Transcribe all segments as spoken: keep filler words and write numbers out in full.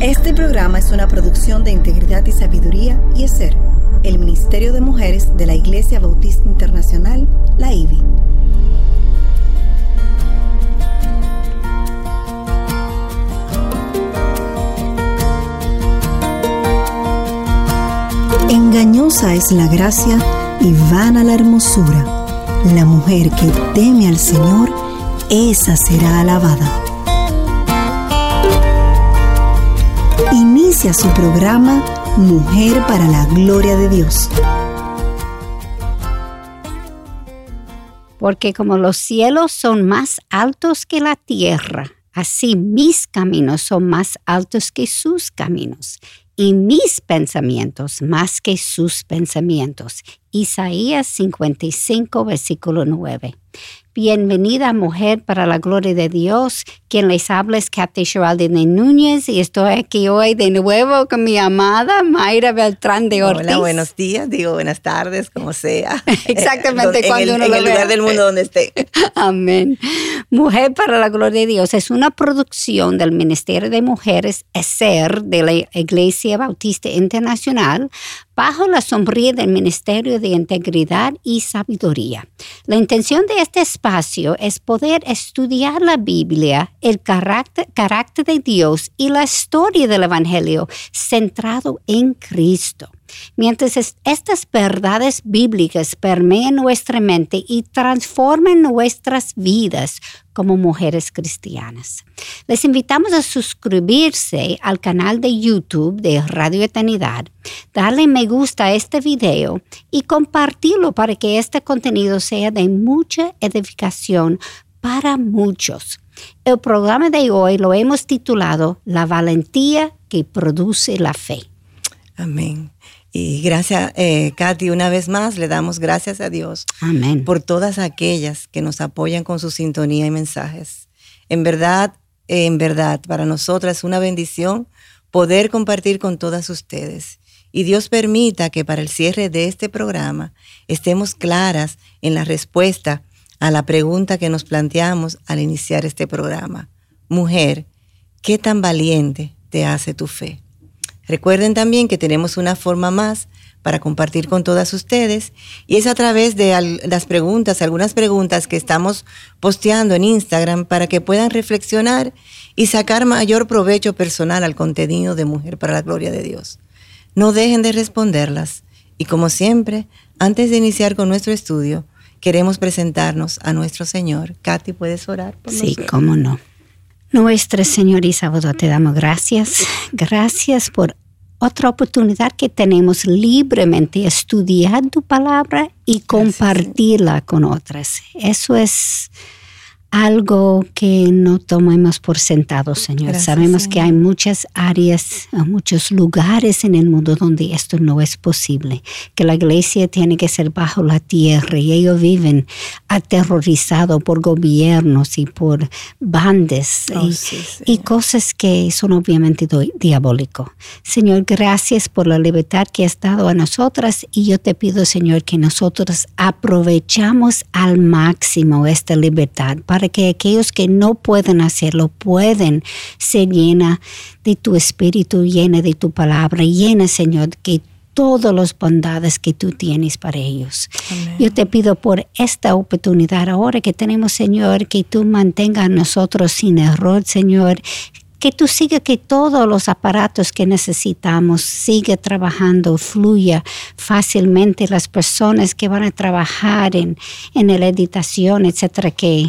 Este programa es una producción de Integridad y Sabiduría y ESER, el Ministerio de Mujeres de la Iglesia Bautista Internacional, la I B I. Engañosa es la gracia y vana la hermosura. La mujer que teme al Señor, esa será alabada. Inicia su programa Mujer para la Gloria de Dios. Porque como los cielos son más altos que la tierra, así mis caminos son más altos que sus caminos, y mis pensamientos más que sus pensamientos. Isaías cincuenta y cinco, versículo nueve. Bienvenida, mujer para la gloria de Dios. Quien les habla es Cate Sheraldine Núñez y estoy aquí hoy de nuevo con mi amada Mayra Beltrán de Ortiz. Hola, buenos días, digo buenas tardes, como sea. Exactamente, en cuando el, uno en lo el vea. Lugar del mundo donde esté. Amén. Mujer para la gloria de Dios es una producción del Ministerio de Mujeres E S E R de la Iglesia Bautista Internacional bajo la sombrilla del Ministerio de Integridad y Sabiduría. La intención de este espacio es poder estudiar la Biblia, el carácter, carácter de Dios y la historia del Evangelio centrado en Cristo. Mientras es, estas verdades bíblicas permean nuestra mente y transforman nuestras vidas como mujeres cristianas. Les invitamos a suscribirse al canal de YouTube de Radio Eternidad, darle me gusta a este video y compartirlo para que este contenido sea de mucha edificación para muchos. El programa de hoy lo hemos titulado La valentía que produce la fe. Amén. Y gracias, eh, Katy, una vez más le damos gracias a Dios. Amén. Por todas aquellas que nos apoyan con su sintonía y mensajes. En verdad, eh, en verdad, para nosotras es una bendición poder compartir con todas ustedes. Y Dios permita que para el cierre de este programa estemos claras en la respuesta a la pregunta que nos planteamos al iniciar este programa. Mujer, ¿qué tan valiente te hace tu fe? Recuerden también que tenemos una forma más para compartir con todas ustedes y es a través de las preguntas, algunas preguntas que estamos posteando en Instagram para que puedan reflexionar y sacar mayor provecho personal al contenido de Mujer para la Gloria de Dios. No dejen de responderlas y como siempre, antes de iniciar con nuestro estudio, queremos presentarnos a nuestro Señor. Katy, ¿puedes orar por nosotros? Sí, cómo no. Nuestra Señora y Salvador, te damos gracias. Gracias por otra oportunidad que tenemos libremente estudiar tu palabra y compartirla con otras. Eso es algo que no tomemos por sentado, Señor. Gracias, Sabemos Señor. que hay muchas áreas, muchos lugares en el mundo donde esto no es posible, que la iglesia tiene que ser bajo la tierra y ellos viven aterrorizados por gobiernos y por bandas oh, y, sí, y cosas que son obviamente diabólicas. Señor, gracias por la libertad que has dado a nosotras y yo te pido, Señor, que nosotros aprovechamos al máximo esta libertad para para que aquellos que no pueden hacerlo pueden ser llena de tu espíritu, llena de tu palabra, llena, Señor, que todas las bondades que tú tienes para ellos. Amén. Yo te pido por esta oportunidad ahora que tenemos, Señor, que tú mantengas a nosotros sin error, Señor, que tú sigas, que todos los aparatos que necesitamos siga trabajando, fluya fácilmente las personas que van a trabajar en, en la editación, etcétera, que...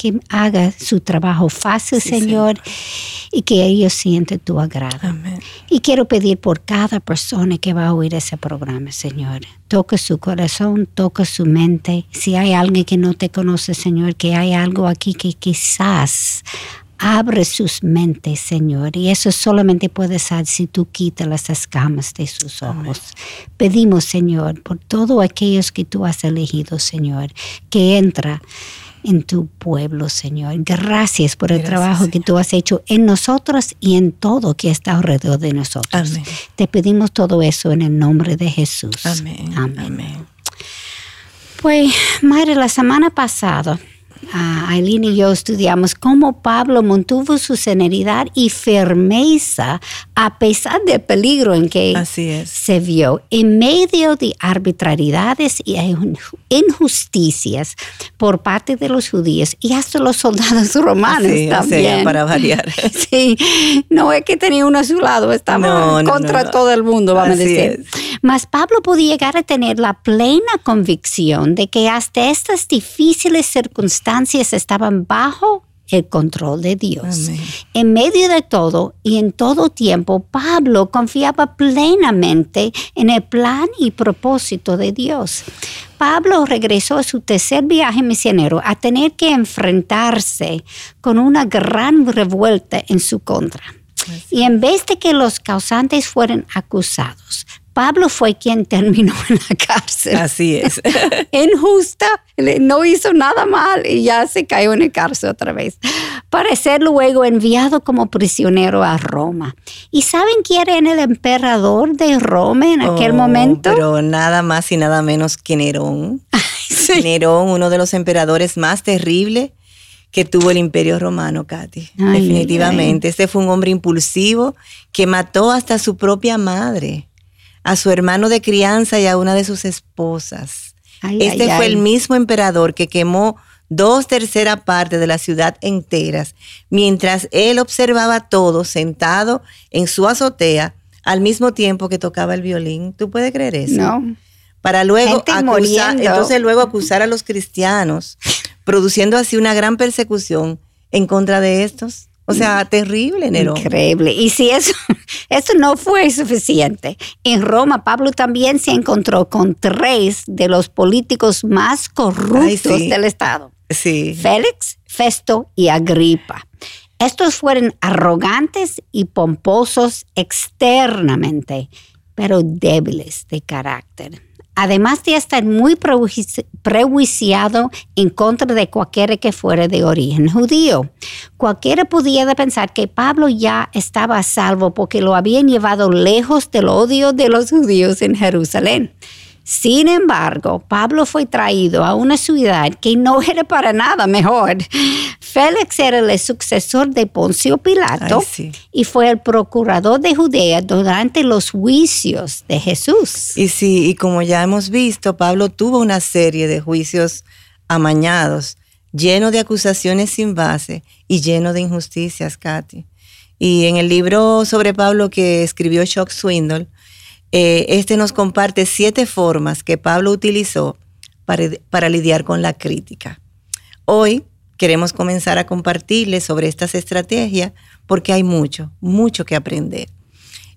que haga su trabajo fácil, sí, Señor, sí. y que ellos sientan tu agrado. Amén. Y quiero pedir por cada persona que va a oír ese programa, Señor. Toca su corazón, toca su mente. Si hay alguien que no te conoce, Señor, que hay algo aquí que quizás abre sus mentes, Señor. Y eso solamente puede ser si tú quitas las escamas de sus ojos. Amén. Pedimos, Señor, por todos aquellos que tú has elegido, Señor, que entra en tu pueblo, Señor. Gracias por el Gracias, trabajo Señor. que tú has hecho en nosotros y en todo que está alrededor de nosotros. Amén. Te pedimos todo eso en el nombre de Jesús. Amén. Amén. Amén. Pues, madre, la semana pasada Uh, Aileen y yo estudiamos cómo Pablo mantuvo su serenidad y firmeza a pesar del peligro en que se vio, en medio de arbitrariedades y injusticias por parte de los judíos y hasta los soldados romanos así, también. Así, para variar. Sí, no es que tenía uno a su lado, estaba no, no, contra no, no. todo el mundo, vamos así a decir. Es. Mas Pablo podía llegar a tener la plena convicción de que hasta estas difíciles circunstancias estaban bajo el control de Dios. Amén. En medio de todo y en todo tiempo, Pablo confiaba plenamente en el plan y propósito de Dios. Pablo regresó a su tercer viaje misionero a tener que enfrentarse con una gran revuelta en su contra. Amén. Y en vez de que los causantes fueran acusados, Pablo fue quien terminó en la cárcel. Así es. Injusta, no hizo nada mal y ya se cayó en el cárcel otra vez. Para ser luego enviado como prisionero a Roma. ¿Y saben quién era el emperador de Roma en aquel oh, momento? Pero nada más y nada menos que Nerón. Sí. Nerón, uno de los emperadores más terribles que tuvo el Imperio Romano, Katy. Ay, definitivamente. Ay. Este fue un hombre impulsivo que mató hasta a su propia madre, a su hermano de crianza y a una de sus esposas. Ay, este ay, fue ay. el mismo emperador que quemó dos terceras partes de la ciudad enteras, mientras él observaba todo sentado en su azotea, al mismo tiempo que tocaba el violín. ¿Tú puedes creer eso? No. Para luego acusar, entonces luego acusar a los cristianos, produciendo así una gran persecución en contra de estos. O sea, terrible, Nerón. Increíble. Y si eso, eso no fue suficiente, en Roma Pablo también se encontró con tres de los políticos más corruptos Ay, sí. del Estado. Sí. Félix, Festo y Agripa. Estos fueron arrogantes y pomposos externamente, pero débiles de carácter. Además de estar muy prejuiciado en contra de cualquiera que fuera de origen judío. Cualquiera pudiera pensar que Pablo ya estaba a salvo porque lo habían llevado lejos del odio de los judíos en Jerusalén. Sin embargo, Pablo fue traído a una ciudad que no era para nada mejor. Félix era el sucesor de Poncio Pilato Ay, sí. y fue el procurador de Judea durante los juicios de Jesús. Y sí, y como ya hemos visto, Pablo tuvo una serie de juicios amañados, lleno de acusaciones sin base y lleno de injusticias, Katy. Y en el libro sobre Pablo que escribió Chuck Swindoll, eh, este nos comparte siete formas que Pablo utilizó para, para lidiar con la crítica. Hoy queremos comenzar a compartirles sobre estas estrategias porque hay mucho, mucho que aprender.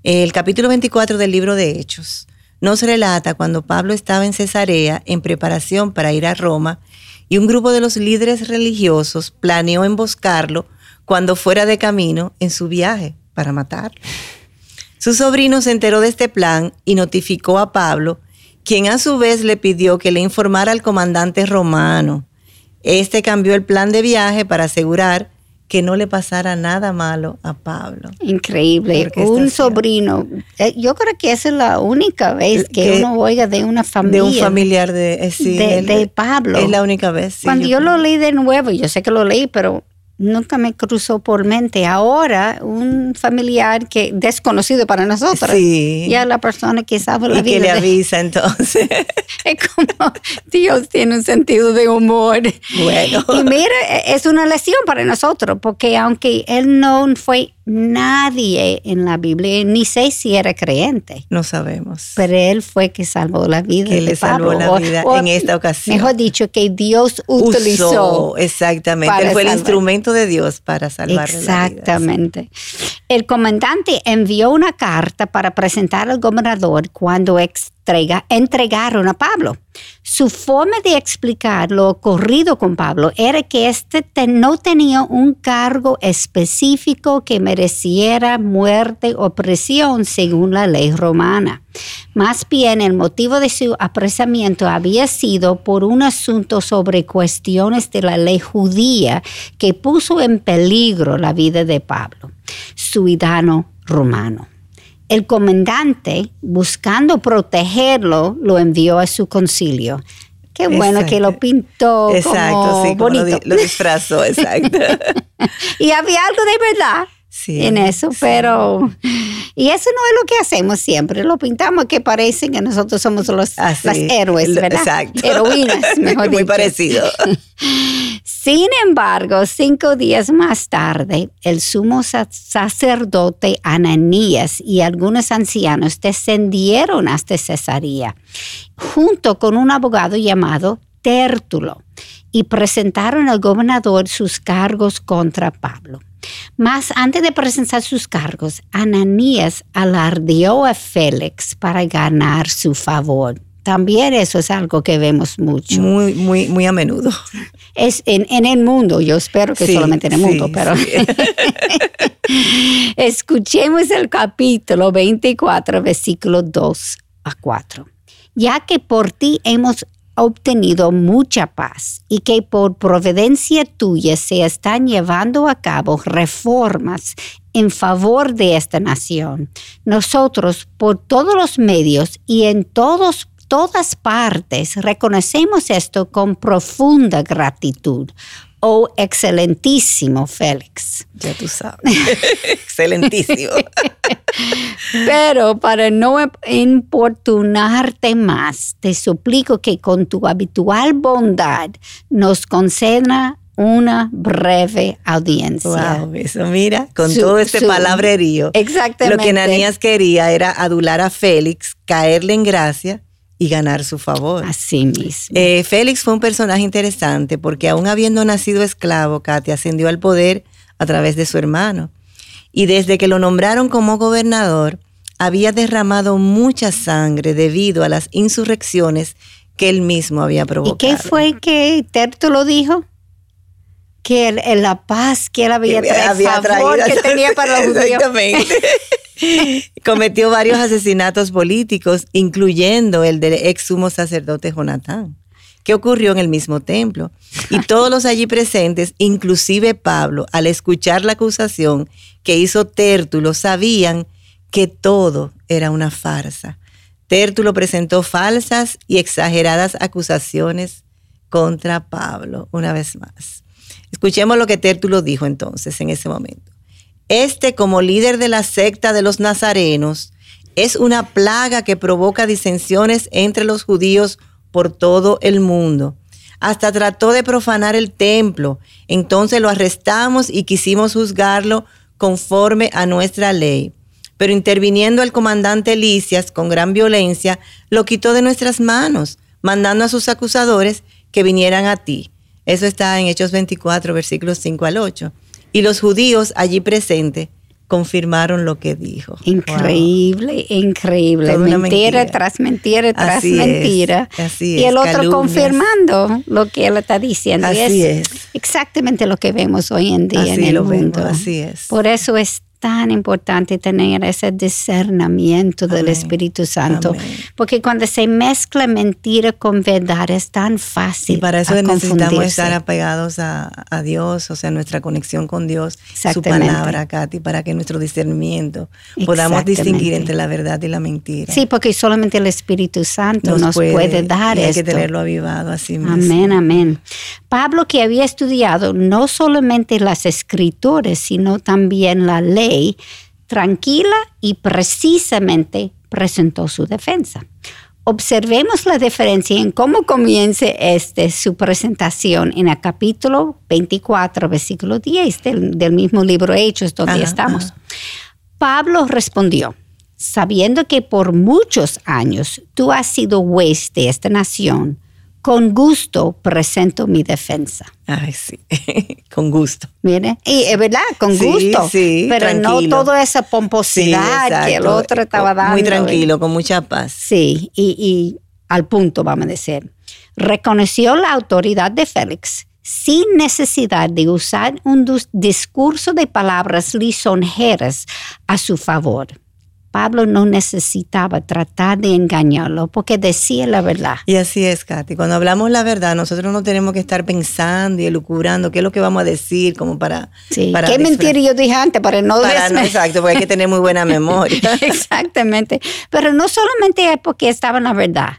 El capítulo veinticuatro del libro de Hechos nos relata cuando Pablo estaba en Cesarea en preparación para ir a Roma y un grupo de los líderes religiosos planeó emboscarlo cuando fuera de camino en su viaje para matarlo. Su sobrino se enteró de este plan y notificó a Pablo, quien a su vez le pidió que le informara al comandante romano. Este cambió el plan de viaje para asegurar que no le pasara nada malo a Pablo. Increíble. Un sobrino. Yo creo que esa es la única vez que, que uno oiga de una familia. De un familiar de, eh, sí, de, él, de Pablo. Es la única vez. Sí, Cuando yo, yo lo leí de nuevo, yo sé que lo leí, pero nunca me cruzó por mente. Ahora, un familiar que desconocido para nosotros. Sí. Ya la persona que sabe la y vida. Y que le avisa de, entonces. Es como, Dios tiene un sentido de humor. Bueno. Y mira, es una lección para nosotros, porque aunque él no fue nadie en la Biblia, ni sé si era creyente. No sabemos. Pero él fue que salvó la vida que de le Pablo. salvó la vida o, o, en esta ocasión. Mejor dicho, que Dios utilizó. Usó, exactamente. Él fue salvar. el instrumento de Dios para salvarle Exactamente. la vida. Exactamente. El comandante envió una carta para presentar al gobernador cuando entrega, entregaron a Pablo. Su forma de explicar lo ocurrido con Pablo era que este te, no tenía un cargo específico que mereciera muerte o prisión según la ley romana. Más bien, el motivo de su apresamiento había sido por un asunto sobre cuestiones de la ley judía que puso en peligro la vida de Pablo, ciudadano romano. El comandante, buscando protegerlo, lo envió a su concilio. Qué bueno. Exacto. Que lo pintó. Exacto, como sí, como bonito. Lo, lo disfrazó, exacto. Y había algo de verdad. Sí, en eso, sí. Pero y eso no es lo que hacemos siempre, lo pintamos que parecen que nosotros somos los Así, las héroes, ¿verdad? Exacto. Heroínas, mejor dicho. Muy parecido. Sin embargo, cinco días más tarde, el sumo sacerdote Ananías y algunos ancianos descendieron hasta Cesarea, junto con un abogado llamado Tértulo, y presentaron al gobernador sus cargos contra Pablo. Mas antes de presentar sus cargos, Ananías alardeó a Félix para ganar su favor. También eso es algo que vemos mucho. Muy, muy, muy a menudo. Es en, en el mundo, yo espero que sí, solamente en el mundo, sí, pero... Sí. Escuchemos el capítulo veinticuatro, versículo dos a cuatro. Ya que por ti hemos obtenido mucha paz y que por providencia tuya se están llevando a cabo reformas en favor de esta nación. Nosotros por todos los medios y en todos, todas partes reconocemos esto con profunda gratitud. Oh, excelentísimo Félix. Ya tú sabes. Excelentísimo. Pero para no importunarte más, te suplico que con tu habitual bondad nos conceda una breve audiencia. Wow, eso mira, con su, todo este su, palabrerío. Exactamente. Lo que Ananías quería era adular a Félix, caerle en gracia y ganar su favor. Así mismo. Eh, Félix fue un personaje interesante porque aún habiendo nacido esclavo, Cate ascendió al poder a través de su hermano. Y desde que lo nombraron como gobernador, había derramado mucha sangre debido a las insurrecciones que él mismo había provocado. ¿Y qué fue que Tértulo dijo? Que el, el, la paz que él había, que tra- había favor traído, que tenía para los judíos. Exactamente. Cometió varios asesinatos políticos, incluyendo el del ex sumo sacerdote Jonatán, que ocurrió en el mismo templo. Y todos los allí presentes, inclusive Pablo, al escuchar la acusación que hizo Tértulo, sabían que todo era una farsa. Tértulo presentó falsas y exageradas acusaciones contra Pablo, una vez más. Escuchemos lo que Tértulo dijo entonces en ese momento. Este, como líder de la secta de los nazarenos, es una plaga que provoca disensiones entre los judíos por todo el mundo. Hasta trató de profanar el templo. Entonces lo arrestamos y quisimos juzgarlo conforme a nuestra ley. Pero interviniendo el comandante Lisias con gran violencia, lo quitó de nuestras manos, mandando a sus acusadores que vinieran a ti. Eso está en Hechos veinticuatro, versículos cinco al ocho. Y los judíos allí presentes confirmaron lo que dijo. Increíble, wow. Increíble. Mentira, mentira tras mentira tras así mentira. Es, así es. Y el otro calumnias. Confirmando lo que él está diciendo. Así es, es exactamente lo que vemos hoy en día así en el lo mundo. Vemos, así es. Por eso es tan importante tener ese discernimiento del Amén. Espíritu Santo. Amén. Porque cuando se mezcla mentira con verdad es tan fácil. Y para eso necesitamos estar apegados a, a Dios, o sea, nuestra conexión con Dios, su palabra, Cate, para que nuestro discernimiento podamos distinguir entre la verdad y la mentira. Sí, porque solamente el Espíritu Santo nos, nos puede, puede dar eso. Hay esto. Que tenerlo avivado así mismo. Amén, amén. Pablo, que había estudiado no solamente las escrituras, sino también la ley, tranquila y precisamente presentó su defensa. Observemos la diferencia en cómo comienza este, su presentación en el capítulo veinticuatro, versículo diez del, del mismo libro Hechos, donde ajá, estamos. Ajá. Pablo respondió, sabiendo que por muchos años tú has sido juez de esta nación, con gusto presento mi defensa. Ay, sí, con gusto. Mire, y es verdad, con sí, gusto. Sí, pero tranquilo. No toda esa pomposidad sí, que el otro estaba dando. Muy tranquilo, con mucha paz. Sí, y, y al punto, vamos a decir. Reconoció la autoridad de Félix sin necesidad de usar un discurso de palabras lisonjeras a su favor. Pablo no necesitaba tratar de engañarlo porque decía la verdad. Y así es, Cate. Cuando hablamos la verdad, nosotros no tenemos que estar pensando y elucubrando qué es lo que vamos a decir como para... Sí, para qué disfr- mentira yo dije antes para no para desme- no, exacto, porque hay que tener muy buena memoria. Exactamente. Pero no solamente es porque estaba en la verdad,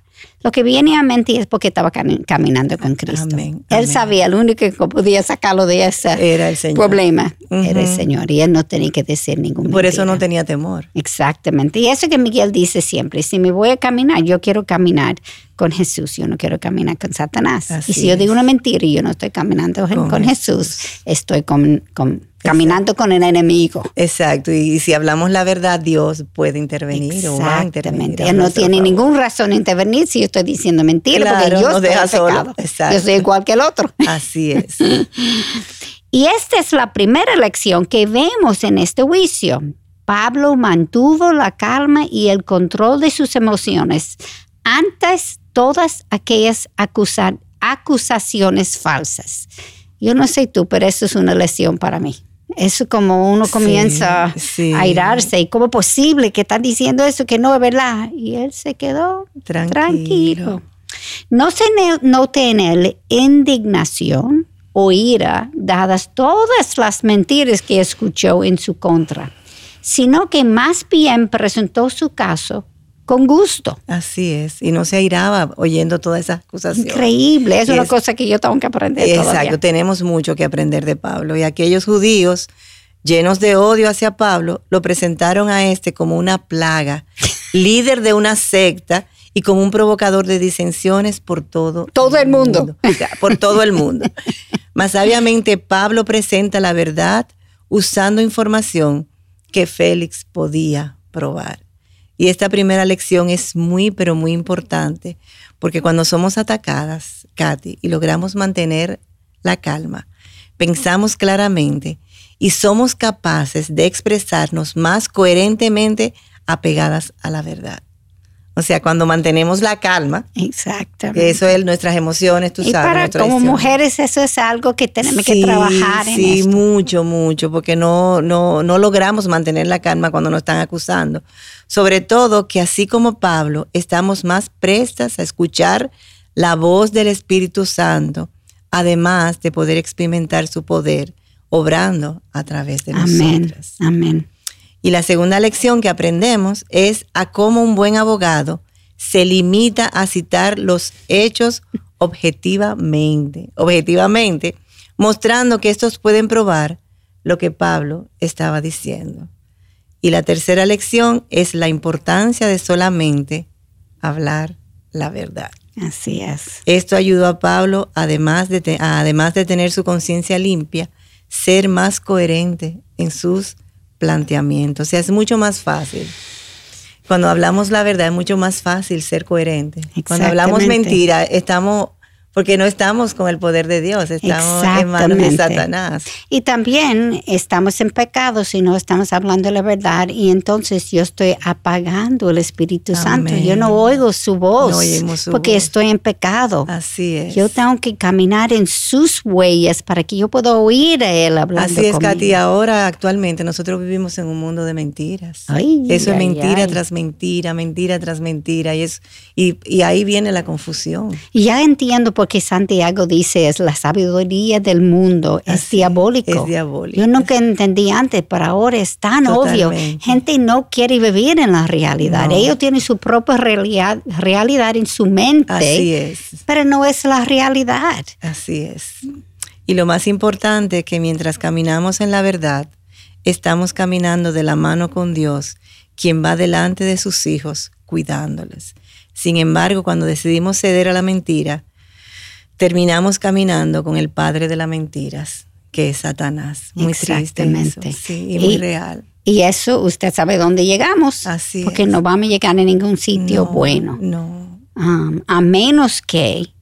Lo que viene a mente es porque estaba caminando con Cristo. Amén, él amén. Sabía, el único que podía sacarlo de ese era el Señor. Problema uh-huh. era el Señor. Y él no tenía que decir ningún Por mentira. Eso no tenía temor. Exactamente. Y eso que Miguel dice siempre, si me voy a caminar, yo quiero caminar con Jesús, yo no quiero caminar con Satanás. Así y si es. Yo digo una mentira y yo no estoy caminando con, con Jesús, Jesús, estoy con, con, caminando con el enemigo. Exacto, y si hablamos la verdad, Dios puede intervenir. Exactamente. O va a intervenir. Él no tiene favor. Ninguna razón intervenir si yo estoy diciendo mentira, claro, porque yo no estoy pecado. Yo soy igual que el otro. Así es. Y esta es la primera lección que vemos en este juicio. Pablo mantuvo la calma y el control de sus emociones antes todas aquellas acusar, acusaciones falsas. Yo no sé tú, pero eso es una lección para mí. Eso como uno comienza sí, sí. a airarse. ¿Y cómo es posible que están diciendo eso que no es verdad? Y él se quedó tranquilo. tranquilo. No se note en él indignación o ira, dadas todas las mentiras que escuchó en su contra, sino que más bien presentó su caso con gusto. Así es. Y no se airaba oyendo todas esas acusaciones. Increíble. Eso es una cosa que yo tengo que aprender. Exacto. Todavía. Tenemos mucho que aprender de Pablo. Y aquellos judíos llenos de odio hacia Pablo lo presentaron a este como una plaga, líder de una secta y como un provocador de disensiones por todo, todo el mundo. mundo. O sea, por todo el mundo. Más sabiamente, Pablo presenta la verdad usando información que Félix podía probar. Y esta primera lección es muy, pero muy importante, porque cuando somos atacadas, Cate, y logramos mantener la calma, pensamos claramente y somos capaces de expresarnos más coherentemente apegadas a la verdad. O sea, cuando mantenemos la calma, exactamente. Eso es nuestras emociones, tú y sabes. Y para como acción. Mujeres eso es algo que tenemos sí, que trabajar en sí, esto. mucho, mucho, porque no, no, no logramos mantener la calma cuando nos están acusando. Sobre todo que así como Pablo, estamos más prestas a escuchar la voz del Espíritu Santo, además de poder experimentar su poder, obrando a través de nosotras. Amén. Y la segunda lección que aprendemos es a cómo un buen abogado se limita a citar los hechos objetivamente, objetivamente, mostrando que estos pueden probar lo que Pablo estaba diciendo. Y la tercera lección es la importancia de solamente hablar la verdad. Así es. Esto ayudó a Pablo, además de, te, además de tener su conciencia limpia, ser más coherente en sus planteamientos. O sea, es mucho más fácil. Cuando hablamos la verdad es mucho más fácil ser coherente. Cuando hablamos mentira, estamos... Porque no estamos con el poder de Dios, estamos en manos de Satanás. Y también estamos en pecado si no estamos hablando la verdad y entonces yo estoy apagando el Espíritu Amén. Santo. Yo no oigo su voz no su porque voz. Estoy en pecado. Así es. Yo tengo que caminar en sus huellas para que yo pueda oír a Él hablando conmigo. Así es, Cate. Ahora, actualmente, nosotros vivimos en un mundo de mentiras. Ay, Eso ay, es mentira ay. tras mentira, mentira tras mentira. Y, es, y, y ahí viene la confusión. Y ya entiendo por Porque Santiago dice, es la sabiduría del mundo, es diabólico. es diabólico. Yo nunca entendí antes, pero ahora es tan Totalmente. obvio. Gente no quiere vivir en la realidad. No. Ellos tienen su propia realidad, realidad en su mente, Así es. pero no es la realidad. Así es. Y lo más importante es que mientras caminamos en la verdad, estamos caminando de la mano con Dios, quien va delante de sus hijos, cuidándoles. Sin embargo, cuando decidimos ceder a la mentira, terminamos caminando con el padre de las mentiras, que es Satanás. Muy triste eso. Sí, y muy y, real. Y eso, usted sabe dónde llegamos. Así Porque es. no vamos a llegar a ningún sitio no, bueno. No. Um, a menos que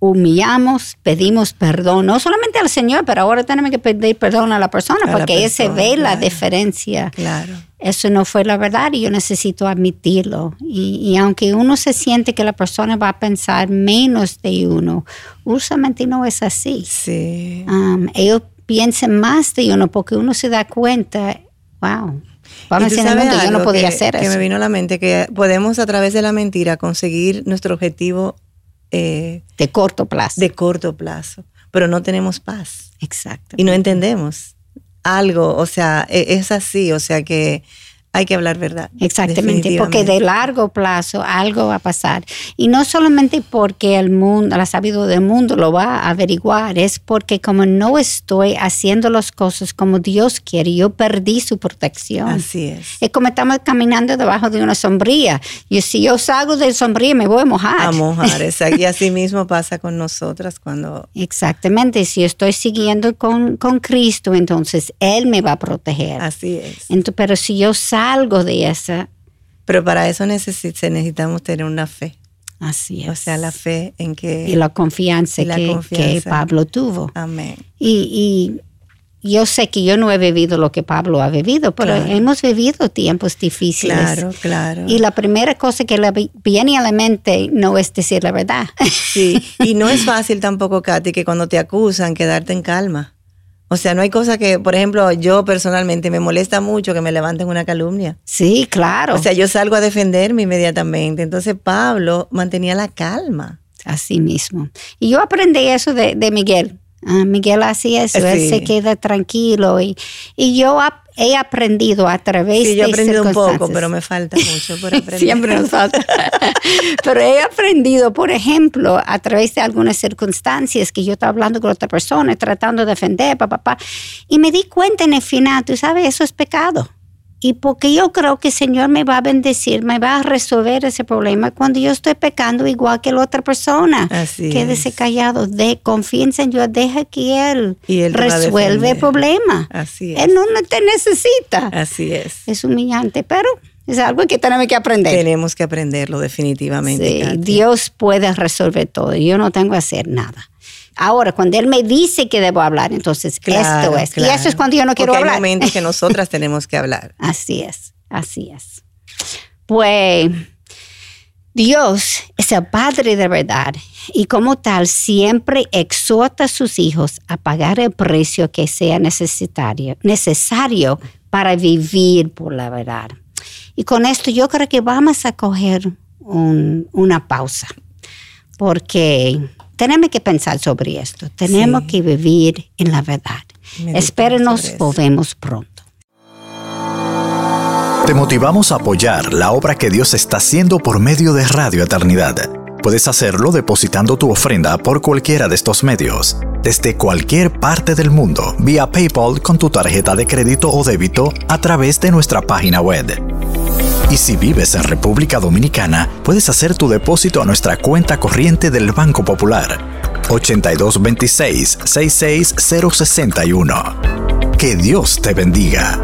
humillamos, pedimos perdón, no solamente al Señor, pero ahora tenemos que pedir perdón a la persona, a porque ella se ve claro. la diferencia. Claro. Eso no fue la verdad y yo necesito admitirlo. Y, y aunque uno se siente que la persona va a pensar menos de uno, usualmente no es así. Sí. Um, ellos piensan más de uno porque uno se da cuenta, wow, vamos a decir, yo no podía que, hacer eso. Que me vino a la mente que podemos a través de la mentira conseguir nuestro objetivo eh, de corto plazo. De corto plazo, pero no tenemos paz. Exacto. Y no entendemos. Algo, o sea, es así, o sea que hay que hablar verdad. Exactamente, porque de largo plazo algo va a pasar. Y no solamente porque el mundo, la sabiduría del mundo lo va a averiguar, es porque como no estoy haciendo las cosas como Dios quiere, yo perdí su protección. Así es. Es como estamos caminando debajo de una sombrilla. Y si yo salgo de la sombrilla me voy a mojar. A mojar, exacto. Y así mismo pasa con nosotras cuando... Exactamente, si yo estoy siguiendo con, con Cristo, entonces Él me va a proteger. Así es. Entonces, pero si yo salgo algo de esa. Pero para eso necesit- necesitamos tener una fe. Así es. O sea, la fe en que... Y la confianza, y la que, confianza. que Pablo tuvo. Amén. Y, y yo sé que yo no he vivido lo que Pablo ha vivido, pero claro, hemos vivido tiempos difíciles. Claro, claro. Y la primera cosa que le viene a la mente no es decir la verdad. Sí, y no es fácil tampoco, Katy, que cuando te acusan, quedarte en calma. O sea, no hay cosa que, por ejemplo, yo personalmente me molesta mucho que me levanten una calumnia. Sí, claro. O sea, yo salgo a defenderme inmediatamente. Entonces, Pablo mantenía la calma. Así mismo. Y yo aprendí eso de, de Miguel. Uh, Miguel hacía eso, sí. Él se queda tranquilo. Y, y yo ap- he aprendido a través sí, de circunstancias. Sí, yo he aprendido un poco, pero me falta mucho por aprender. Siempre nos falta. Pero he aprendido, por ejemplo, a través de algunas circunstancias que yo estaba hablando con otra persona, tratando de defender, papá, papá. Y me di cuenta en el final, tú sabes, eso es pecado. Y porque yo creo que el Señor me va a bendecir, me va a resolver ese problema cuando yo estoy pecando igual que la otra persona. Así Quédese es. callado, de, confía en el Señor, deja que Él, y él resuelve el problema. Así es. Él no te necesita. Así es. Es humillante, pero es algo que tenemos que aprender. Tenemos que aprenderlo definitivamente. Sí, Katy. Dios puede resolver todo, yo no tengo que hacer nada. Ahora, cuando Él me dice que debo hablar, entonces claro, esto es. Claro. Y eso es cuando yo no quiero Porque hablar. Hay momentos que nosotras tenemos que hablar. Así es, así es. Pues Dios es el Padre de verdad y como tal siempre exhorta a sus hijos a pagar el precio que sea necesario, necesario para vivir por la verdad. Y con esto yo creo que vamos a coger un, una pausa porque... Tenemos que pensar sobre esto. Tenemos sí. que vivir en la verdad. Espérenos, volvemos pronto. Te motivamos a apoyar la obra que Dios está haciendo por medio de Radio Eternidad. Puedes hacerlo depositando tu ofrenda por cualquiera de estos medios, desde cualquier parte del mundo, vía PayPal con tu tarjeta de crédito o débito a través de nuestra página web. Y si vives en República Dominicana, puedes hacer tu depósito a nuestra cuenta corriente del Banco Popular, ocho dos dos seis, seis seis cero seis uno. Que Dios te bendiga.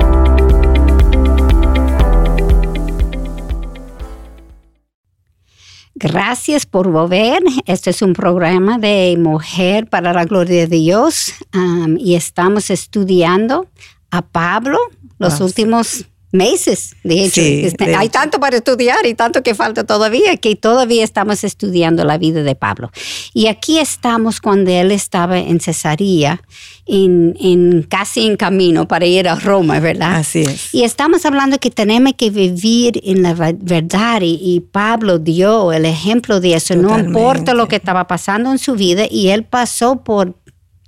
Gracias por volver. Este es un programa de Mujer para la Gloria de Dios um, y estamos estudiando a Pablo los oh, últimos sí. meses, de hecho. Sí, de hay hecho. Tanto para estudiar y tanto que falta todavía, que todavía estamos estudiando la vida de Pablo. Y aquí estamos cuando él estaba en Cesarea, en, en, casi en camino para ir a Roma, ¿verdad? Así es. Y estamos hablando que tenemos que vivir en la verdad y, y Pablo dio el ejemplo de eso. Totalmente. No importa lo que estaba pasando en su vida y él pasó por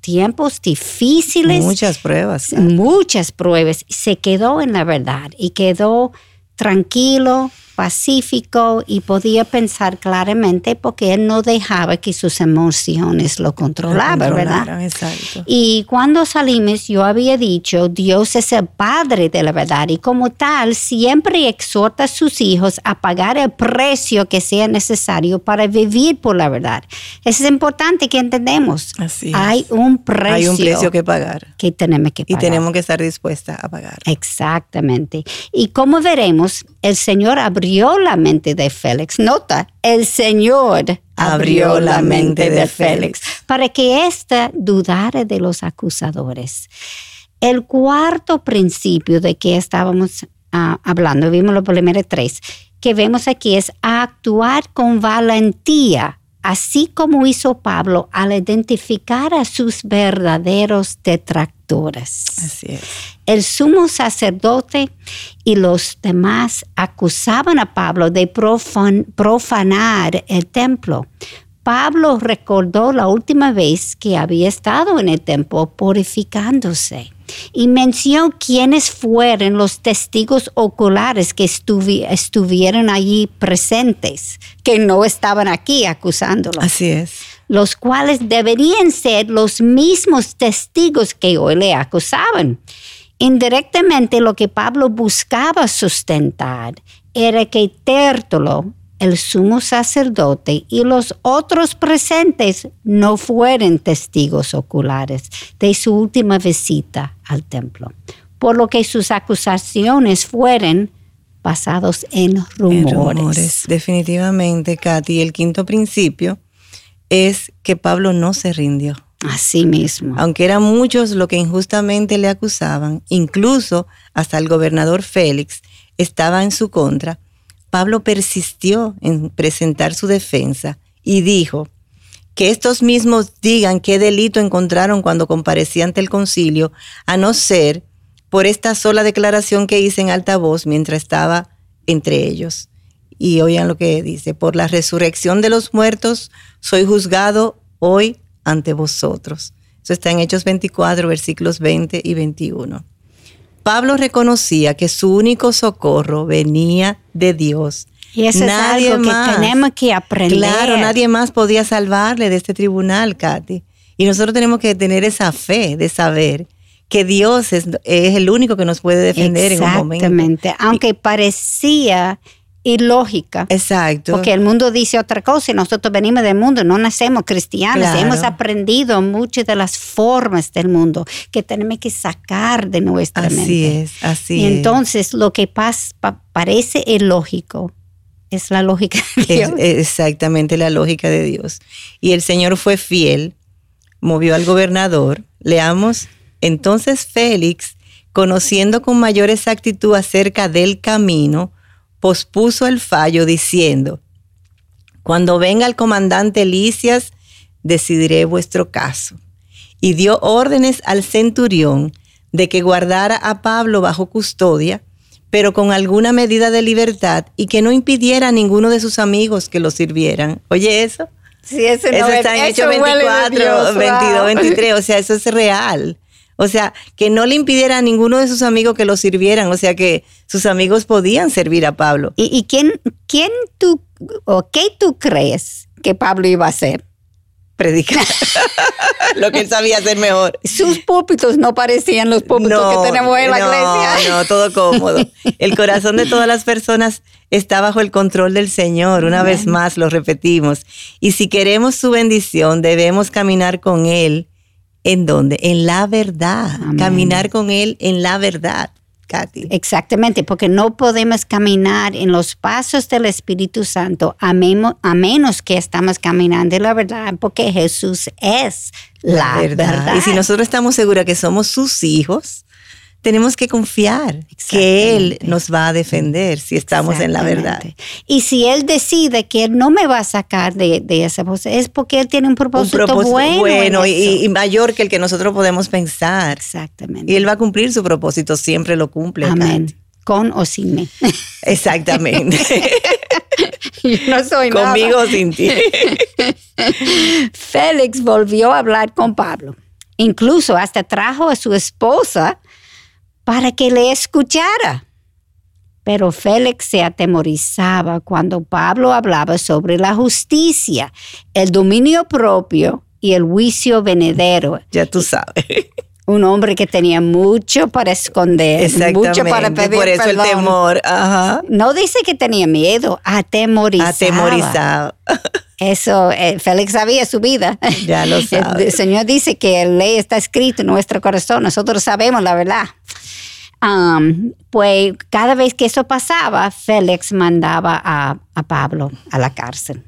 tiempos difíciles. Muchas pruebas. Claro. Muchas pruebas. Se quedó en la verdad y quedó tranquilo, pacífico y podía pensar claramente porque él no dejaba que sus emociones lo controlaban, ¿verdad? Exacto. Y cuando salimos, yo había dicho, Dios es el Padre de la verdad y como tal, siempre exhorta a sus hijos a pagar el precio que sea necesario para vivir por la verdad. Eso es importante que entendemos. Así es. Hay un precio. Hay un precio que pagar. Que tenemos que pagar. Y tenemos que estar dispuestas a pagar. Exactamente. Y como veremos, el Señor abrió la mente de Félix. Nota, el Señor abrió, abrió la mente, mente de, de Félix, Félix para que ésta dudara de los acusadores. El cuarto principio de que estábamos uh, hablando, vimos los primeros tres, que vemos aquí es actuar con valentía, así como hizo Pablo al identificar a sus verdaderos detractores. Así es. El sumo sacerdote y los demás acusaban a Pablo de profan, profanar el templo. Pablo recordó la última vez que había estado en el templo purificándose. y mencionó quiénes fueron los testigos oculares que estuvi- estuvieron allí presentes, que no estaban aquí acusándolo. Así es. Los cuales deberían ser los mismos testigos que hoy le acusaban. Indirectamente, lo que Pablo buscaba sustentar era que Tértulo, el sumo sacerdote, y los otros presentes no fueron testigos oculares de su última visita al templo, por lo que sus acusaciones fueron basadas en rumores. En rumores. Definitivamente, Cati, el quinto principio es que Pablo no se rindió. Así mismo. Aunque eran muchos los que injustamente le acusaban, incluso hasta el gobernador Félix estaba en su contra, Pablo persistió en presentar su defensa y dijo que estos mismos digan qué delito encontraron cuando comparecí ante el concilio, a no ser por esta sola declaración que hice en alta voz mientras estaba entre ellos. Y oigan lo que dice: por la resurrección de los muertos soy juzgado hoy ante vosotros. Eso está en Hechos veinticuatro, versículos veinte y veintiuno. Pablo reconocía que su único socorro venía de Dios. Y eso nadie es algo más. Que tenemos que aprender. Claro, nadie más podía salvarle de este tribunal, Katy. Y nosotros tenemos que tener esa fe de saber que Dios es, es el único que nos puede defender en un momento. Exactamente, aunque parecía ilógica. Exacto. Porque el mundo dice otra cosa y nosotros venimos del mundo, no nacemos cristianos. Claro. Hemos aprendido muchas de las formas del mundo que tenemos que sacar de nuestra así mente. Así es, así y es. Y entonces lo que pasa, pa, parece ilógico es la lógica de Dios. Es exactamente la lógica de Dios. Y el Señor fue fiel, movió al gobernador. Leamos, entonces Félix, conociendo con mayor exactitud acerca del camino, pospuso el fallo diciendo: cuando venga el comandante Lisias, decidiré vuestro caso. Y dio órdenes al centurión de que guardara a Pablo bajo custodia, pero con alguna medida de libertad, y que no impidiera a ninguno de sus amigos que lo sirvieran. Oye, eso. Sí, eso no está en Hechos veinticuatro, veintidós, veintitrés. O sea, eso es real. O sea, que no le impidiera a ninguno de sus amigos que lo sirvieran. O sea, que sus amigos podían servir a Pablo. ¿Y, y quién, quién tú, o qué tú crees que Pablo iba a hacer? Predicar. Lo que él sabía hacer mejor. Sus púlpitos no parecían los púlpitos no, que tenemos en la no, iglesia. No, no, todo cómodo. El corazón de todas las personas está bajo el control del Señor. Una Bien. vez más lo repetimos. Y si queremos su bendición, debemos caminar con Él. ¿En dónde? En la verdad. Amén. Caminar con Él en la verdad, Katy. Exactamente, porque no podemos caminar en los pasos del Espíritu Santo a, memo, a menos que estamos caminando en la verdad, porque Jesús es la, la verdad. verdad. Y si nosotros estamos seguros que somos sus hijos, tenemos que confiar que Él nos va a defender si estamos en la verdad. Y si Él decide que Él no me va a sacar de, de esa voz, es porque Él tiene un propósito, un propósito bueno, bueno y, y mayor que el que nosotros podemos pensar. Exactamente. Y Él va a cumplir su propósito, siempre lo cumple. Amén. Kat. Con o sin mí. Exactamente. Yo no soy nada. Conmigo o sin ti. Félix volvió a hablar con Pablo. Incluso hasta trajo a su esposa para que le escuchara. Pero Félix se atemorizaba cuando Pablo hablaba sobre la justicia, el dominio propio y el juicio venidero. Ya tú sabes. Un hombre que tenía mucho para esconder. Exactamente. Mucho para pedir por eso perdón. El temor. Ajá. No dice que tenía miedo, atemorizaba. Atemorizaba. Eso, eh, Félix sabía su vida. Ya lo sabe. El Señor dice que la ley está escrita en nuestro corazón. Nosotros sabemos la verdad. Um, pues cada vez que eso pasaba, Félix mandaba a, a Pablo a la cárcel.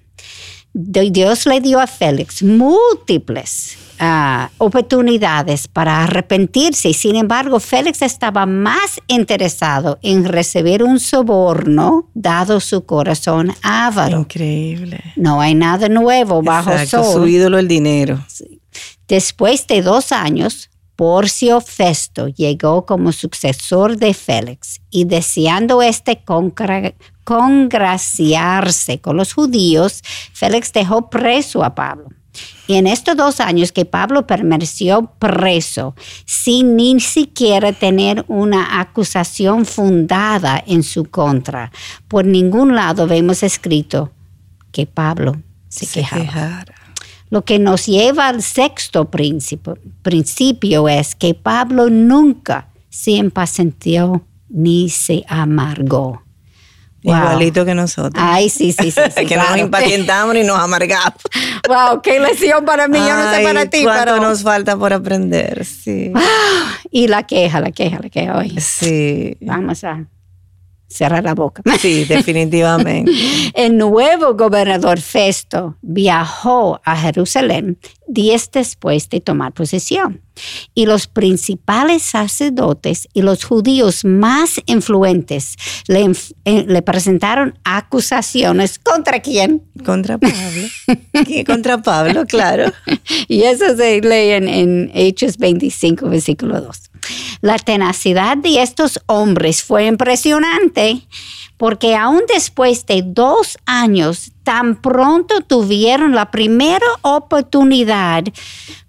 Dios le dio a Félix múltiples uh, oportunidades para arrepentirse. Sin embargo, Félix estaba más interesado en recibir un soborno dado su corazón avaro. Increíble. No hay nada nuevo bajo el sol. Su ídolo el dinero. Después de dos años, Porcio Festo llegó como sucesor de Félix y deseando este congra- congraciarse con los judíos, Félix dejó preso a Pablo. Y en estos dos años que Pablo permaneció preso, sin ni siquiera tener una acusación fundada en su contra, por ningún lado vemos escrito que Pablo se, se quejaba. quejara. Lo que nos lleva al sexto principio, principio es que Pablo nunca se impacientó ni se amargó. Wow. Igualito que nosotros. Ay, sí, sí, sí. sí que claro. Nos impacientamos y nos amargamos. Wow, qué lección para mí, yo no sé para ti. Cuánto pero... nos falta por aprender, sí. Wow. Y la queja, la queja, la queja hoy. Sí. Vamos a cerrar la boca. Sí, definitivamente. El nuevo gobernador Festo viajó a Jerusalén días después de tomar posesión. Y los principales sacerdotes y los judíos más influentes le, le presentaron acusaciones. ¿Contra quién? Contra Pablo. Contra Pablo, claro. Y eso se lee en, en Hechos veinticinco, versículo dos. La tenacidad de estos hombres fue impresionante porque aún después de dos años, tan pronto tuvieron la primera oportunidad.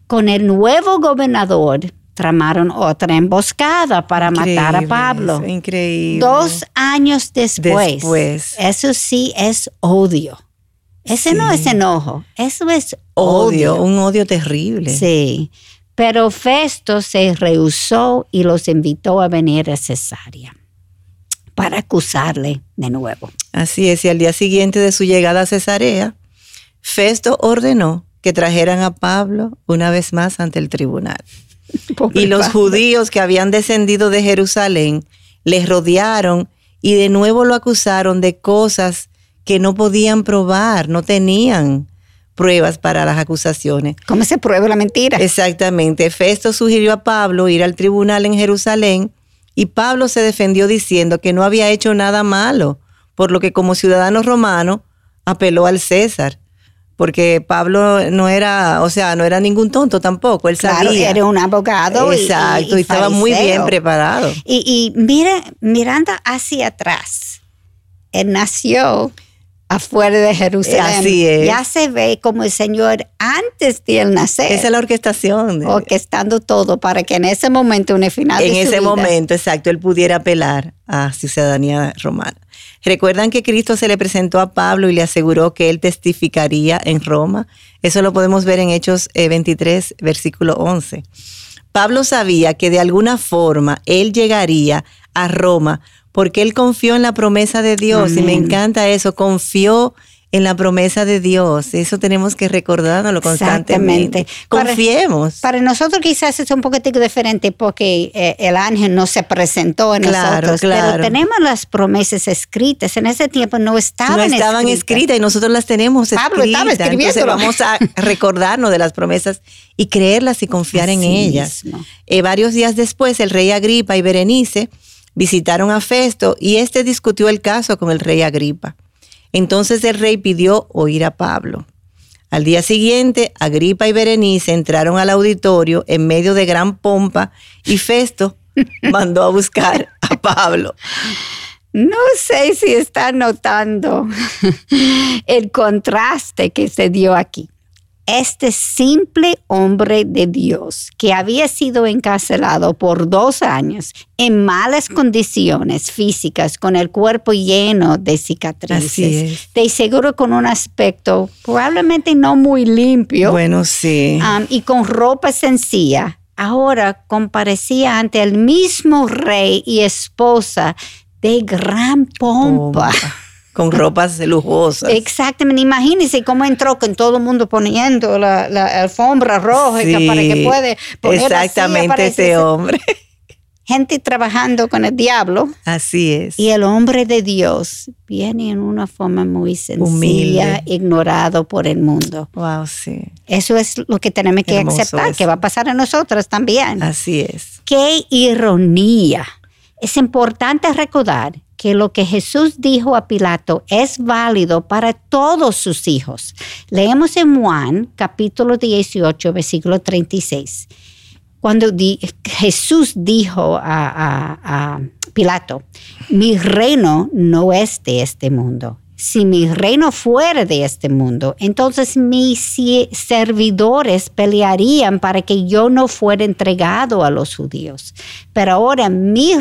Con el nuevo gobernador, tramaron otra emboscada para increíble, matar a Pablo. Increíble. Dos años después. después. Eso sí es odio. Ese sí. No es enojo, eso es odio. Odio, un odio terrible. Sí, pero Festo se rehusó y los invitó a venir a Cesarea para acusarle de nuevo. Así es, y al día siguiente de su llegada a Cesarea, Festo ordenó que trajeran a Pablo una vez más ante el tribunal. Pobre y los Pablo. Judíos que habían descendido de Jerusalén les rodearon y de nuevo lo acusaron de cosas que no podían probar, no tenían pruebas para las acusaciones. ¿Cómo se prueba la mentira? Exactamente. Festo sugirió a Pablo ir al tribunal en Jerusalén y Pablo se defendió diciendo que no había hecho nada malo, por lo que como ciudadano romano apeló al César. Porque Pablo no era, o sea, no era ningún tonto tampoco, él claro, sabía. Era un abogado. Exacto, y, y, y, y estaba muy bien preparado. Y, y mira, mirando hacia atrás, él nació afuera de Jerusalén. Así es. Ya se ve como el Señor antes de él nacer. Esa es la orquestación. Orquestando todo para que en ese momento, en el final en de su ese vida, momento, exacto, él pudiera apelar a su ciudadanía romana. ¿Recuerdan que Cristo se le presentó a Pablo y le aseguró que él testificaría en Roma? Eso lo podemos ver en Hechos veintitrés, versículo once. Pablo sabía que de alguna forma él llegaría a Roma porque él confió en la promesa de Dios. Amén. Y me encanta eso, confió en la promesa de Dios. Eso tenemos que recordarnos constantemente. Confiemos. Para, para nosotros quizás es un poquitico diferente porque eh, el ángel no se presentó en claro, nosotros. Claro. Pero tenemos las promesas escritas. En ese tiempo no estaban escritas. No estaban escritas escrita y nosotros las tenemos escritas. Pablo estaba escribiendo. Entonces vamos a recordarnos de las promesas y creerlas y confiar en ellas. Eh, varios días después, el rey Agripa y Berenice visitaron a Festo y este discutió el caso con el rey Agripa. Entonces el rey pidió oír a Pablo. Al día siguiente, Agripa y Berenice entraron al auditorio en medio de gran pompa y Festo mandó a buscar a Pablo. No sé si están notando el contraste que se dio aquí. Este simple hombre de Dios que había sido encarcelado por dos años en malas condiciones físicas, con el cuerpo lleno de cicatrices, de seguro con un aspecto probablemente no muy limpio. Bueno, sí. Um, y con ropa sencilla, ahora comparecía ante el mismo rey y esposa de gran pompa. pompa. Con ropas lujosas. Exactamente. Imagínense cómo entró con todo el mundo poniendo la, la alfombra roja sí, para que puede poner exactamente ese hombre. Gente trabajando con el diablo. Así es. Y el hombre de Dios viene en una forma muy sencilla, humilde, ignorado por el mundo. Wow, sí. Eso es lo que tenemos que hermoso aceptar, eso. Que va a pasar a nosotros también. Así es. Qué ironía. Es importante recordar que lo que Jesús dijo a Pilato es válido para todos sus hijos. Leemos en Juan, capítulo dieciocho, versículo treinta y seis. Cuando di- Jesús dijo a, a, a Pilato, mi reino no es de este mundo. si mi reino fuera de este mundo, entonces mis servidores pelearían para que yo no fuera entregado a los judíos. Pero ahora mi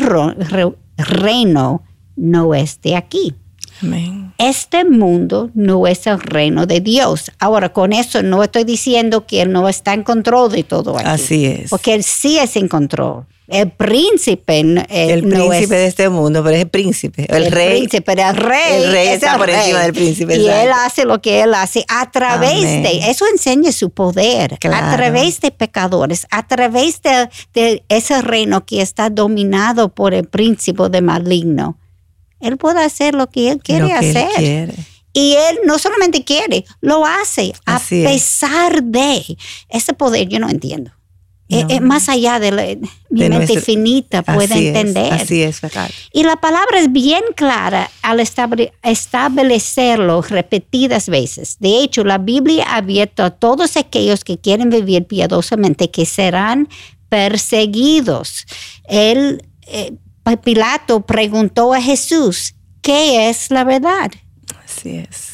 reino no es de aquí. Amén. Este mundo no es el reino de Dios. Ahora, con eso no estoy diciendo que Él no está en control de todo aquí. Así es. Porque Él sí es en control. El príncipe no, el, el príncipe no es, de este mundo, pero es el príncipe, el, el rey. Príncipe, el rey. El rey es está el por rey. Encima del príncipe. Y exacto. Él hace lo que él hace a través Amén. de, eso enseña su poder, claro. a través de pecadores, a través de, de ese reino que está dominado por el príncipe de maligno. Él puede hacer lo que él quiere lo que hacer. Él quiere. Y él no solamente quiere, lo hace Así a pesar es. de ese poder. Yo no entiendo. No. Es más allá de, la, de mi mente nuestro, finita puede así entender. Es, así es, claro. Y la palabra es bien clara al establecerlo repetidas veces. De hecho, la Biblia ha abierto a todos aquellos que quieren vivir piadosamente que serán perseguidos. El, eh, Pilato preguntó a Jesús, ¿qué es la verdad? Así es.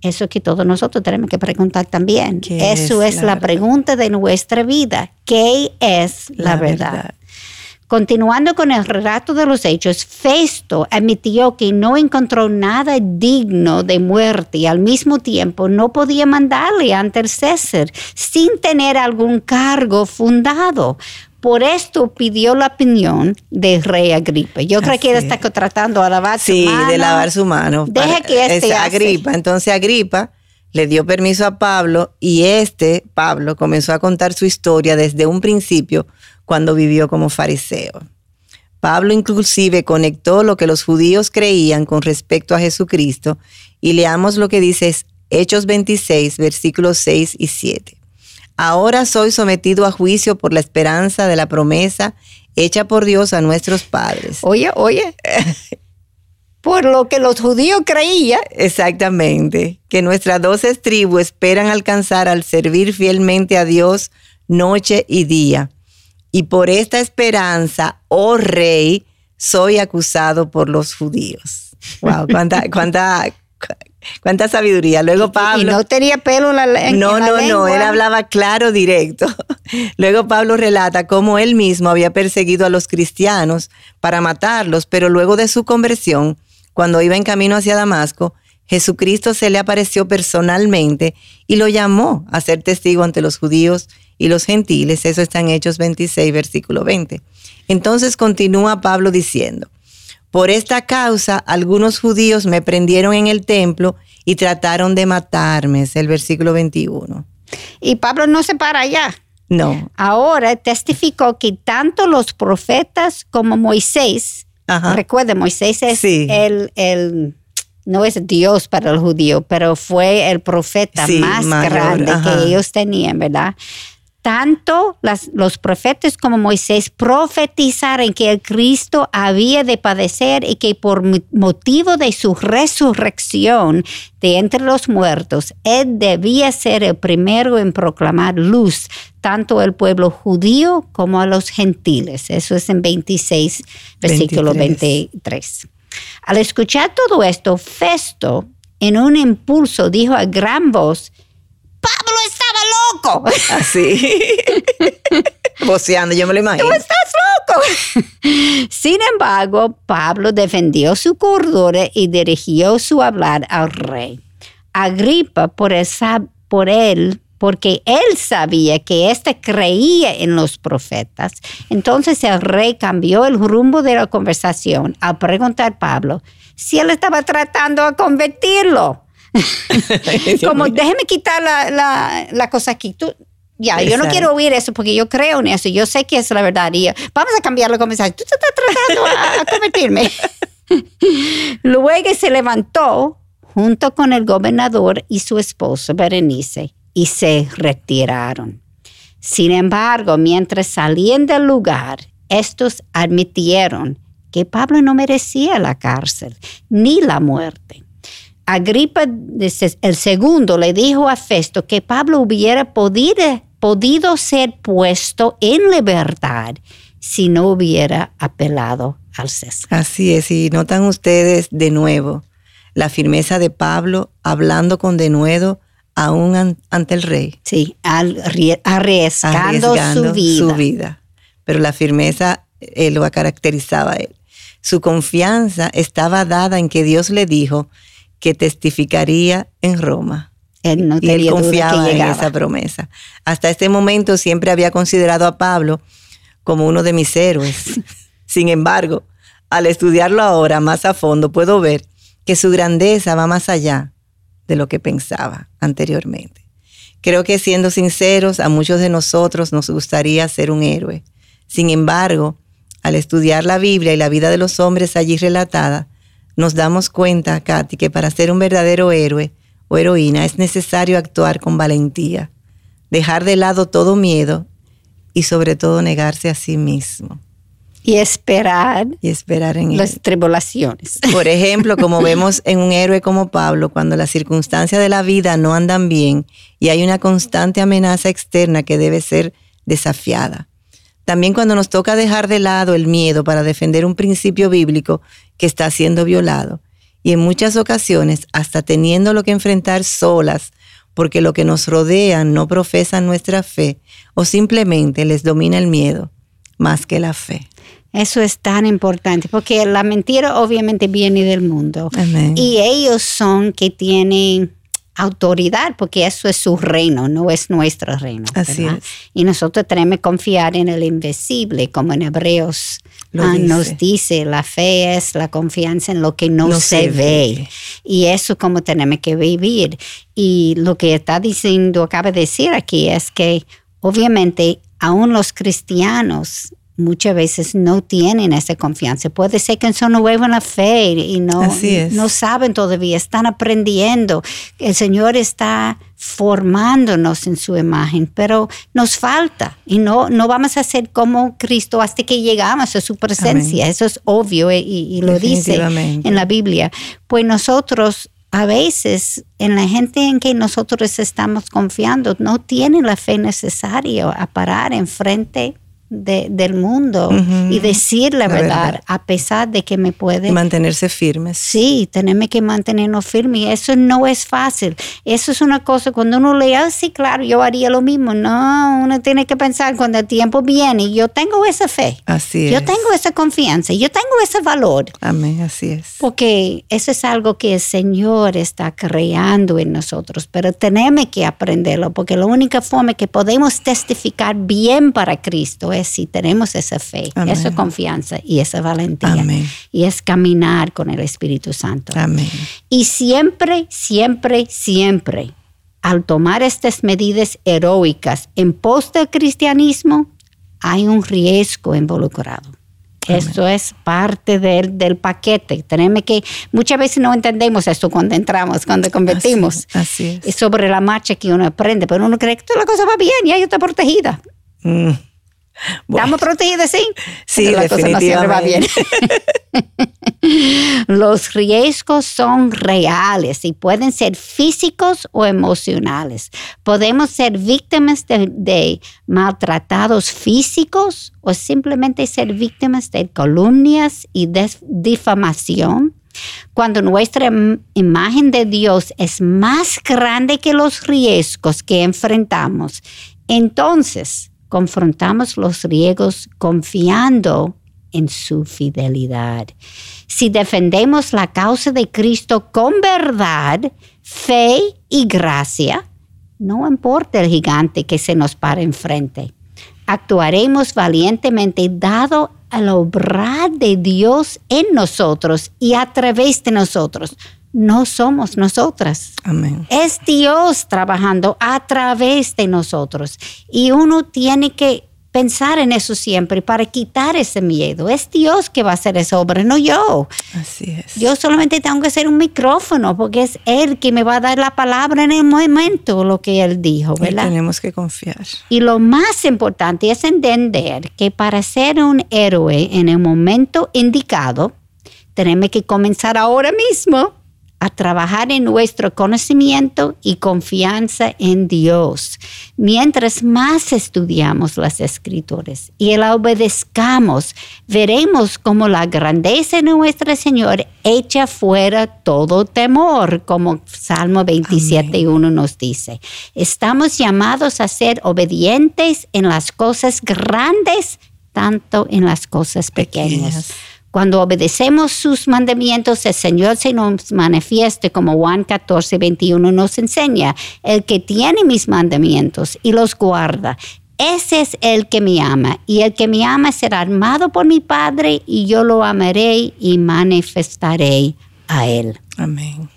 Eso que todos nosotros tenemos que preguntar también. Eso es, es la, la pregunta de nuestra vida. ¿Qué es la, la verdad? verdad? Continuando con el relato de los hechos, Festo admitió que no encontró nada digno de muerte y al mismo tiempo no podía mandarle ante el César sin tener algún cargo fundado. Por esto pidió la opinión del rey Agripa. Yo creo Así que él está tratando de lavar sí, su mano. Sí, de lavar su mano. Deja que este hace. Agripa. Entonces Agripa le dio permiso a Pablo y este, Pablo, comenzó a contar su historia desde un principio cuando vivió como fariseo. Pablo inclusive conectó lo que los judíos creían con respecto a Jesucristo y leamos lo que dice Hechos veintiséis, versículos seis y siete. Ahora soy sometido a juicio por la esperanza de la promesa hecha por Dios a nuestros padres. Oye, oye, por lo que los judíos creían. Exactamente, que nuestras doce tribus esperan alcanzar al servir fielmente a Dios noche y día. Y por esta esperanza, oh rey, soy acusado por los judíos. Wow, cuánta, cuánta... Cuánta sabiduría. Luego Pablo... Y no tenía pelo en la, en no, en la no, lengua. No, no, no. Él hablaba claro, directo. Luego Pablo relata cómo él mismo había perseguido a los cristianos para matarlos, pero luego de su conversión, cuando iba en camino hacia Damasco, Jesucristo se le apareció personalmente y lo llamó a ser testigo ante los judíos y los gentiles. Eso está en Hechos veintiséis, versículo veinte. Entonces continúa Pablo diciendo... Por esta causa, algunos judíos me prendieron en el templo y trataron de matarme, es el versículo veintiuno. Y Pablo no se para allá. No. Ahora testificó que tanto los profetas como Moisés, Ajá. recuerda, Moisés es sí. el, el, no es Dios para el judío, pero fue el profeta sí, más mayor, grande Ajá. que ellos tenían, ¿verdad?, tanto las, los profetas como Moisés profetizaron que el Cristo había de padecer y que por motivo de su resurrección de entre los muertos, Él debía ser el primero en proclamar luz, tanto al pueblo judío como a los gentiles. Eso es en veintiséis, versículo veintitrés. Al escuchar todo esto, Festo, en un impulso, dijo a gran voz, ¡Pablo estaba loco! Así. Voceando, yo me lo imagino. ¡Tú estás loco! Sin embargo, Pablo defendió su cordura y dirigió su hablar al rey. Agripa por él, por él porque él sabía que éste creía en los profetas. Entonces el rey cambió el rumbo de la conversación al preguntar a Pablo si él estaba tratando de convertirlo. Como déjeme quitar la, la, la cosa aquí. Tú, ya, Exacto. yo no quiero oír eso porque yo creo en eso. Yo sé que es la verdad. Y yo, vamos a cambiar la conversación. Tú te estás tratando a, a convertirme. Luego se levantó junto con el gobernador y su esposa Berenice y se retiraron. Sin embargo, mientras salían del lugar, estos admitieron que Pablo no merecía la cárcel ni la muerte. Agripa el segundo le dijo a Festo que Pablo hubiera podido, podido ser puesto en libertad si no hubiera apelado al César. Así es, y notan ustedes de nuevo la firmeza de Pablo, hablando con denuedo aún ante el rey. Sí, arries- arriesgando, arriesgando su, vida. su vida. Pero la firmeza eh, lo caracterizaba a él. Su confianza estaba dada en que Dios le dijo que testificaría en Roma. Él no tenía y él confiaba duda que en esa promesa. Hasta este momento siempre había considerado a Pablo como uno de mis héroes. Sin embargo, al estudiarlo ahora más a fondo, puedo ver que su grandeza va más allá de lo que pensaba anteriormente. Creo que, siendo sinceros, a muchos de nosotros nos gustaría ser un héroe. Sin embargo, al estudiar la Biblia y la vida de los hombres allí relatada, nos damos cuenta, Katy, que para ser un verdadero héroe o heroína es necesario actuar con valentía, dejar de lado todo miedo y sobre todo negarse a sí mismo. Y esperar, y esperar en las él. tribulaciones. Por ejemplo, como vemos en un héroe como Pablo, cuando las circunstancias de la vida no andan bien y hay una constante amenaza externa que debe ser desafiada. También cuando nos toca dejar de lado el miedo para defender un principio bíblico que está siendo violado. Y en muchas ocasiones hasta teniéndolo que enfrentar solas, porque lo que nos rodean no profesan nuestra fe o simplemente les domina el miedo más que la fe. Eso es tan importante, porque la mentira obviamente viene del mundo. Amén. Y ellos son que tienen autoridad, porque eso es su reino, no es nuestro reino. Así es. Y nosotros tenemos que confiar en el invisible, como en Hebreos ah, dice. nos dice, la fe es la confianza en lo que no, no se, se ve. ve. Y eso es como tenemos que vivir. Y lo que está diciendo, acaba de decir aquí, es que obviamente aún los cristianos muchas veces no tienen esa confianza. Puede ser que son nuevos en la fe y no, no saben todavía, están aprendiendo. El Señor está formándonos en su imagen, pero nos falta y no, no vamos a ser como Cristo hasta que llegamos a su presencia. Amén. Eso es obvio y, y lo dice en la Biblia. Pues nosotros a veces en la gente en que nosotros estamos confiando no tienen la fe necesaria a parar enfrente De, del mundo uh-huh. y decir la, la verdad, verdad a pesar de que me puede mantenerse firmes. Sí, tenemos que mantenernos firmes, y eso no es fácil. Eso es una cosa, cuando uno lee, ah, sí, claro, yo haría lo mismo. No, uno tiene que pensar, cuando el tiempo viene, yo tengo esa fe. Así es. Yo tengo esa confianza, yo tengo ese valor. Amén, así es. Porque eso es algo que el Señor está creando en nosotros, pero tenemos que aprenderlo, porque la única forma que podemos testificar bien para Cristo es si tenemos esa fe, amén, esa confianza y esa valentía. Amén. Y es caminar con el Espíritu Santo. Amén. Y siempre, siempre, siempre, al tomar estas medidas heroicas en pos del cristianismo, hay un riesgo involucrado. Amén. Esto es parte del, del paquete. Tenemos que, muchas veces no entendemos esto cuando entramos, cuando convertimos. Así, así es. Es sobre la marcha que uno aprende, pero uno cree que toda la cosa va bien, ya yo estoy protegida. Mm. Bueno. Estamos protegidos, sí. Sí, pero la cosa no siempre va bien. Los riesgos son reales y pueden ser físicos o emocionales. Podemos ser víctimas de, de maltratados físicos o simplemente ser víctimas de calumnias y de difamación. Cuando nuestra imagen de Dios es más grande que los riesgos que enfrentamos, entonces confrontamos los riesgos confiando en su fidelidad. Si defendemos la causa de Cristo con verdad, fe y gracia, no importa el gigante que se nos pare enfrente. Actuaremos valientemente dado el obrar de Dios en nosotros y a través de nosotros. No somos nosotras. Amén. Es Dios trabajando a través de nosotros. Y uno tiene que pensar en eso siempre para quitar ese miedo. Es Dios que va a hacer esa obra, no yo. Así es. Yo solamente tengo que ser un micrófono, porque es Él que me va a dar la palabra en el momento, lo que Él dijo, ¿verdad? Y tenemos que confiar. Y lo más importante es entender que para ser un héroe en el momento indicado, tenemos que comenzar ahora mismo a trabajar en nuestro conocimiento y confianza en Dios. Mientras más estudiamos las Escrituras y la obedezcamos, veremos cómo la grandeza de nuestro Señor echa fuera todo temor, como Salmo veintisiete uno nos dice. Estamos llamados a ser obedientes en las cosas grandes, tanto en las cosas pequeñas. pequeñas. Cuando obedecemos sus mandamientos, el Señor se nos manifiesta, como Juan catorce veintiuno nos enseña. El que tiene mis mandamientos y los guarda, ese es el que me ama. Y el que me ama será amado por mi Padre, y yo lo amaré y manifestaré a él. Amén.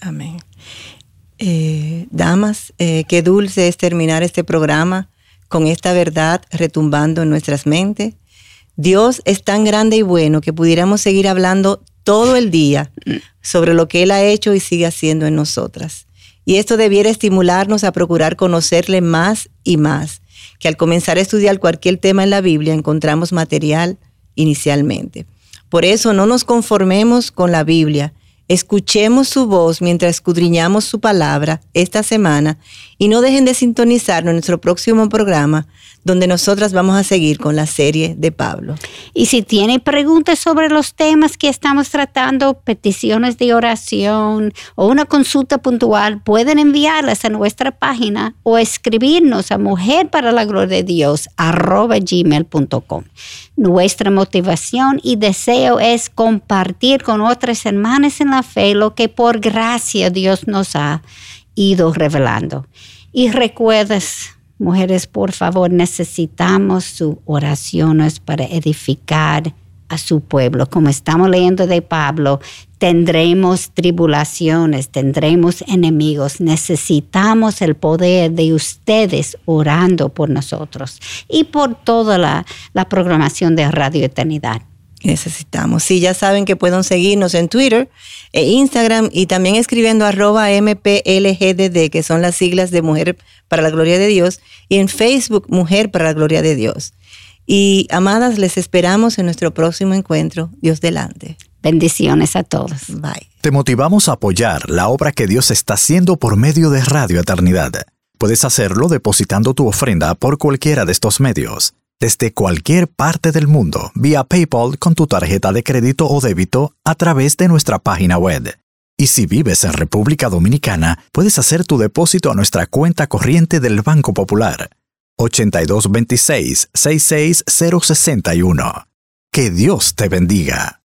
Amén. Eh, damas, eh, qué dulce es terminar este programa con esta verdad retumbando en nuestras mentes. Dios es tan grande y bueno que pudiéramos seguir hablando todo el día sobre lo que Él ha hecho y sigue haciendo en nosotras. Y esto debiera estimularnos a procurar conocerle más y más, que al comenzar a estudiar cualquier tema en la Biblia encontramos material inicialmente. Por eso no nos conformemos con la Biblia, escuchemos su voz mientras escudriñamos su palabra esta semana y no dejen de sintonizarnos en nuestro próximo programa, donde nosotras vamos a seguir con la serie de Pablo. Y si tienen preguntas sobre los temas que estamos tratando, peticiones de oración o una consulta puntual, pueden enviarlas a nuestra página o escribirnos a mujer para la gloria de Dios arroba gmail punto com. Nuestra motivación y deseo es compartir con otras hermanas en la fe lo que por gracia Dios nos ha ido revelando. Y recuerdas, mujeres, por favor, necesitamos sus oraciones para edificar a su pueblo. Como estamos leyendo de Pablo, tendremos tribulaciones, tendremos enemigos. Necesitamos el poder de ustedes orando por nosotros y por toda la, la programación de Radio Eternidad. Necesitamos. Sí, ya saben que pueden seguirnos en Twitter e Instagram y también escribiendo arroba M P L G D D, que son las siglas de Mujer para la Gloria de Dios, y en Facebook Mujer para la Gloria de Dios. Y, amadas, les esperamos en nuestro próximo encuentro. Dios delante. Bendiciones a todos. Bye. Te motivamos a apoyar la obra que Dios está haciendo por medio de Radio Eternidad. Puedes hacerlo depositando tu ofrenda por cualquiera de estos medios, desde cualquier parte del mundo, vía PayPal, con tu tarjeta de crédito o débito, a través de nuestra página web. Y si vives en República Dominicana, puedes hacer tu depósito a nuestra cuenta corriente del Banco Popular, ocho dos dos seis seis seis cero seis uno. Que Dios te bendiga.